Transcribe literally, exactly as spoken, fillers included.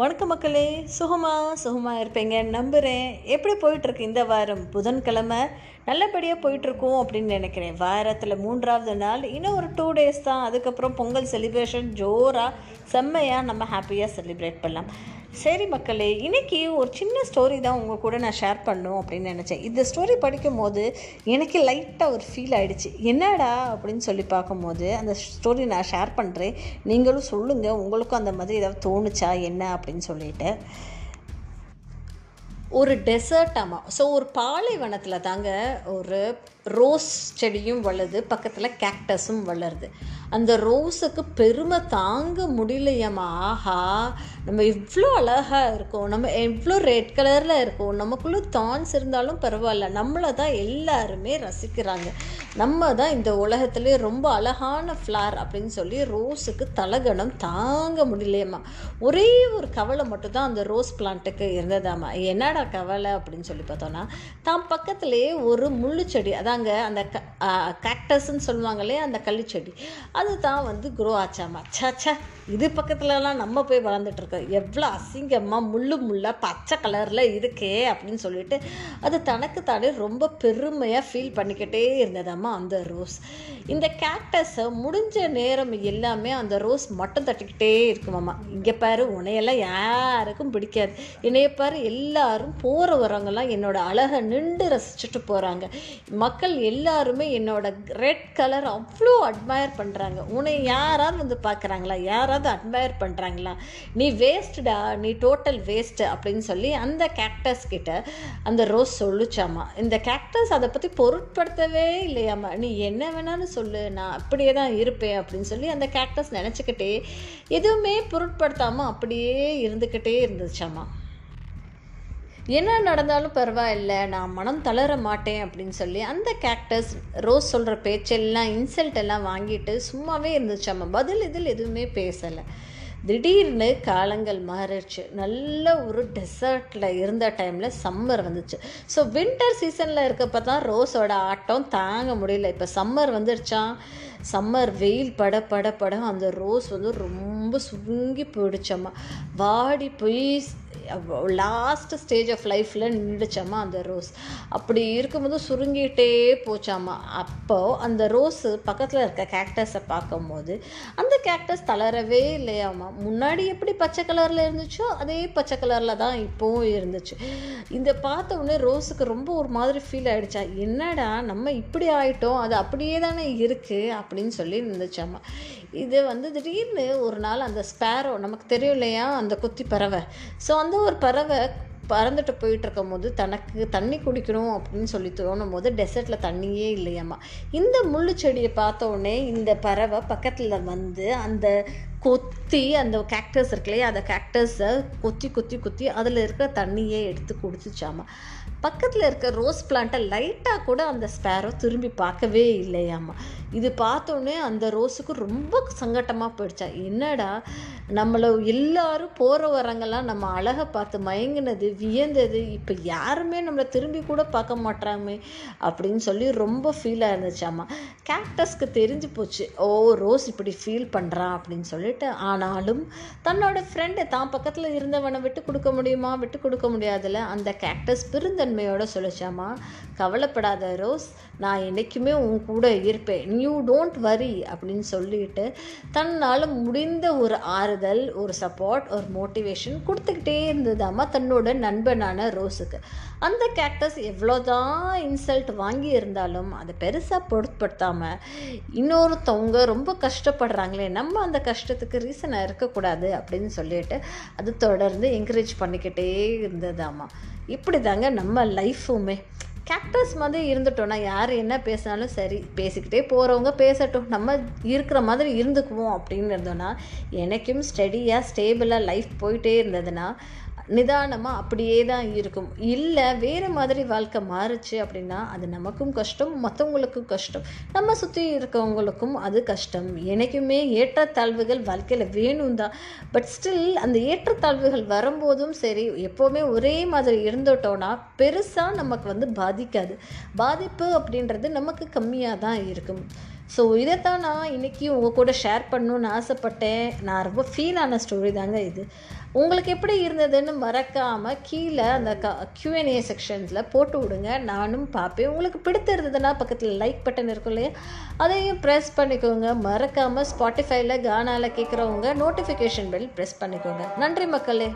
வணக்கம் மக்களே, சுகமாக சுகமாக இருப்பீங்க நம்புகிறேன். எப்படி போயிட்டுருக்கு இந்த வாரம்? புதன்கிழமை நல்லபடியாக போயிட்டுருக்கோம் அப்படின்னு நினைக்கிறேன். வாரத்தில் மூன்றாவது நாள், இன்னும் ஒரு டூ டேஸ் தான். அதுக்கப்புறம் பொங்கல் செலிப்ரேஷன் ஜோராக செம்மையாக நம்ம ஹாப்பியாக செலிப்ரேட் பண்ணலாம். சரி மக்களே, இன்றைக்கி ஒரு சின்ன ஸ்டோரி தான் உங்கள் கூட நான் ஷேர் பண்ணணும் அப்படின்னு நினச்சேன். இந்த ஸ்டோரி படிக்கும் போது எனக்கு லைட்டாக ஒரு ஃபீல் ஆகிடுச்சு. என்னடா அப்படின்னு சொல்லி பார்க்கும்போது அந்த ஸ்டோரி நான் ஷேர் பண்ணுறேன். நீங்களும் சொல்லுங்கள், உங்களுக்கும் அந்த மாதிரி ஏதாவது தோணுச்சா என்ன அப்படின்னு சொல்லிட்டு. ஒரு டெசர்ட்டாமா, ஸோ ஒரு பாலைவனத்தில் தாங்க ஒரு ரோஸ் செடியும் வளருது, பக்கத்தில் கேக்டஸும் வளருது. அந்த ரோஸுக்கு பெருமை தாங்க முடியலையம்மா. ஆஹா, நம்ம இவ்வளோ அழகாக இருக்கோம், நம்ம எவ்வளோ ரெட் கலரில் இருக்கோம், நமக்குள்ளே தான்ஸ் இருந்தாலும் பரவாயில்ல, நம்மளை தான் எல்லாருமே ரசிக்கிறாங்க, நம்ம தான் இந்த உலகத்துலேயே ரொம்ப அழகான ஃப்ளார் அப்படின்னு சொல்லி ரோஸுக்கு தலகணம் தாங்க முடியலையம்மா. ஒரே ஒரு கவலை மட்டும்தான் அந்த ரோஸ் பிளான்ட்டுக்கு இருந்ததாம்மா. என்னடா கவலை அப்படின்னு சொல்லி பார்த்தோன்னா, தான் பக்கத்துலேயே ஒரு முள்ளு செடி, அதாங்க அந்த கேக்டஸ்ன்னு சொல்லுவாங்களே அந்த கள்ளிச்செடி, அது தான் வந்து குரோ ஆச்சாமா. சாச்சா, இது பக்கத்துலலாம் நம்ம போய் வளர்ந்துட்டுருக்கோம், எவ்வளோ அசிங்கமாக முள்ளு முள்ளாக பச்சை கலரில் இருக்கே அப்படின்னு சொல்லிட்டு அது தனக்கு தானே ரொம்ப பெருமையாக ஃபீல் பண்ணிக்கிட்டே இருந்ததாம்மா அந்த ரோஸ். இந்த கேக்டஸை முடிஞ்ச நேரம் எல்லாமே அந்த ரோஸ் மட்டும் தட்டிக்கிட்டே இருக்குமாம்மா. இங்கே பாரு, உனையெல்லாம் யாருக்கும் பிடிக்காது, என்னைய பாரு, எல்லாரும் போகிற வரவங்கெல்லாம் என்னோடய அழகை நின்று ரசிச்சுட்டு போகிறாங்க, மக்கள் எல்லாருமே என்னோட ரெட் கலர் அவ்வளோ அட்மயர் பண்ணுறாங்க, உன்னை யாராவது வந்து பார்க்குறாங்களா, யாராவது அட்மயர் பண்ணுறாங்களா, நீ வேஸ்ட்டுடா, நீ டோட்டல் வேஸ்ட்டு அப்படின்னு சொல்லி அந்த கேக்டஸ் கிட்ட அந்த ரோஸ் சொல்லிச்சாமா. இந்த கேக்டஸ் அதை பற்றி பொருட்படுத்தவே இல்லையாம்மா. நீ என்ன வேணாலும் சொல்லு, நான் அப்படியே தான் இருப்பேன் அப்படின்னு சொல்லி அந்த கேக்டஸ் நினச்சிக்கிட்டே எதுவுமே பொருட்படுத்தாமல் அப்படியே இருந்துக்கிட்டே இருந்துச்சாமா. என்ன நடந்தாலும் பரவாயில்லை, நான் மனம் தளர மாட்டேன் அப்படின்னு சொல்லி அந்த கேக்டஸ் ரோஸ் சொல்கிற பேச்செல்லாம் இன்சல்ட் எல்லாம் வாங்கிட்டு சும்மாவே இருந்துச்சாம்மா. பதில் இதில் எதுவுமே பேசலை. திடீர்னு காலங்கள் மாறிடுச்சு. நல்ல ஒரு டெசர்ட்டில் இருந்த டைமில் சம்மர் வந்துச்சு. ஸோ வின்டர் சீசனில் இருக்கப்போ தான் ரோஸோட ஆட்டம் தாங்க முடியல. இப்போ சம்மர் வந்துடுச்சான். சம்மர் வெயில் பட பட படம் அந்த ரோஸ் வந்து ரொம்ப சுருங்கி போயிடுச்சம்மா, வாடி போய் லாஸ்ட் ஸ்டேஜ் ஆஃப் லைஃப்பில் நின்றுச்சாம்மா அந்த ரோஸ். அப்படி இருக்கும்போது சுருங்கிட்டே போச்சாம்மா. அப்போது அந்த ரோஸு பக்கத்தில் இருக்க கேக்டஸை பார்க்கும்போது அந்த கேக்டஸ் தளரவே இல்லையாம்மா. முன்னாடி எப்படி பச்சை கலரில் இருந்துச்சோ அதே பச்சை கலரில் தான் இப்போவும் இருந்துச்சு. இந்த பார்த்த உடனே ரோஸுக்கு ரொம்ப ஒரு மாதிரி ஃபீல் ஆகிடுச்சா. என்னடா நம்ம இப்படி ஆகிட்டோம், அது அப்படியே தானே இருக்குது அப்படின்னு சொல்லி இருந்துச்சாம்மா. இது வந்து திடீர்னு ஒரு நாள் அந்த ஸ்பேரோ, நமக்கு தெரியும் இல்லையா அந்த கொத்தி பறவை, ஸோ அந்த ஒரு பறவை பறந்துட்டு போயிட்டுருக்கும் போது தனக்கு தண்ணி குடிக்கணும் அப்படின்னு சொல்லி தோணும் போது டெசர்ட்டில் தண்ணியே இல்லையாம்மா. இந்த முள்ளு செடியை பார்த்தோடனே இந்த பறவை பக்கத்தில் வந்து அந்த கொத்தி, அந்த கேக்டஸ் இருக்குல்லையே அந்த கேக்டஸை கொத்தி கொத்தி கொத்தி அதில் இருக்கிற தண்ணியே எடுத்து குடிச்சிச்சாமா. பக்கத்தில் இருக்க ரோஸ் பிளான்ட்டை லைட்டாக கூட அந்த ஸ்பேரோ திரும்பி பார்க்கவே இல்லையாம்மா. இது பார்த்தோன்னே அந்த ரோஸுக்கு ரொம்ப சங்கட்டமாக போயிடுச்சா. என்னடா, நம்மளை எல்லோரும் போகிற வரங்கெல்லாம் நம்ம அழகை பார்த்து மயங்கினது வியந்தது, இப்போ யாருமே நம்மளை திரும்பி கூட பார்க்க மாட்டாமே அப்படின்னு சொல்லி ரொம்ப ஃபீலாக இருந்துச்சாம்மா. கேக்டஸ்க்கு தெரிஞ்சு போச்சு, ஓ ரோஸ் இப்படி ஃபீல் பண்ணுறான் அப்படின்னு சொல்லிட்டு. ஆனாலும் தன்னோட ஃப்ரெண்டை தான் பக்கத்தில் இருந்தவனை விட்டு கொடுக்க முடியுமா, விட்டு கொடுக்க முடியாதுல்ல. அந்த கேக்டஸ் பெருந்தன்மையோட சொல்லிச்சாமா, கவலைப்படாத ரோஸ், நான் என்றைக்குமே உன் கூட இருப்பேன், நியூ டோன்ட் வரி அப்படின்னு சொல்லிட்டு தன்னால் முடிந்த ஒரு ஆறுதல், ஒரு சப்போர்ட், ஒரு மோட்டிவேஷன் கொடுத்துக்கிட்டே இருந்ததாம்மா தன்னோட நண்பனான ரோஸுக்கு. அந்த கேக்டஸ் எவ்வளோதான் இன்சல்ட் வாங்கி இருந்தாலும் அதை பெருசாக பொருட்படுத்தாமல், இன்னொருத்தவங்க ரொம்ப கஷ்டப்படுறாங்களே, நம்ம அந்த கஷ்டத்துக்கு ரீசனாக இருக்கக்கூடாது அப்படின்னு சொல்லிட்டு அது தொடர்ந்து என்கரேஜ் பண்ணிக்கிட்டே இருந்ததாம்மா. இப்படி தாங்க நம்ம லைஃபுமே. கேக்டஸ் மாதிரி இருந்துட்டோன்னா யார் என்ன பேசினாலும் சரி, பேசிக்கிட்டே போகிறவங்க பேசட்டும், நம்ம இருக்கிற மாதிரி இருந்துக்குவோம் அப்படின்னு இருந்தோன்னா எனக்கும் ஸ்டெடியாக ஸ்டேபிளாக லைஃப் போயிட்டே இருந்ததுன்னா நிதானமாக அப்படியே தான் இருக்கும். இல்லை வேறு மாதிரி வாழ்க்கை மாறுச்சு அப்படின்னா அது நமக்கும் கஷ்டம், மற்றவங்களுக்கும் கஷ்டம், நம்ம சுற்றி இருக்கவங்களுக்கும் அது கஷ்டம். எனக்குமே ஏற்றத்தாழ்வுகள் வாழ்க்கையில் வேணும் தான். பட் ஸ்டில் அந்த ஏற்றத்தாழ்வுகள் வரும்போதும் சரி, எப்போவுமே ஒரே மாதிரி இருந்துட்டோன்னா பெருசாக நமக்கு வந்து பாதிக்காது, பாதிப்பு அப்படின்றது நமக்கு கம்மியாக தான் இருக்கும். ஸோ இதை தான் நான் இன்றைக்கி உங்கள் கூட ஷேர் பண்ணணுன்னு ஆசைப்பட்டேன். நான் ரொம்ப ஃபீல் ஆன ஸ்டோரி தாங்க இது. உங்களுக்கு எப்படி இருந்ததுன்னு மறக்காமல் கீழே அந்த க கியூஎன்ஏ செக்ஷன்ஸில் போட்டு விடுங்க, நானும் பார்ப்பேன். உங்களுக்கு பிடித்திருந்ததுன்னா பக்கத்தில் லைக் பட்டன் இருக்கும் இல்லையா, அதையும் ப்ரெஸ் பண்ணிக்கோங்க. மறக்காமல் ஸ்பாட்டிஃபைல கானாவில் கேட்குறவங்க நோட்டிஃபிகேஷன் பெல் ப்ரெஸ் பண்ணிக்கோங்க. நன்றி மக்களே.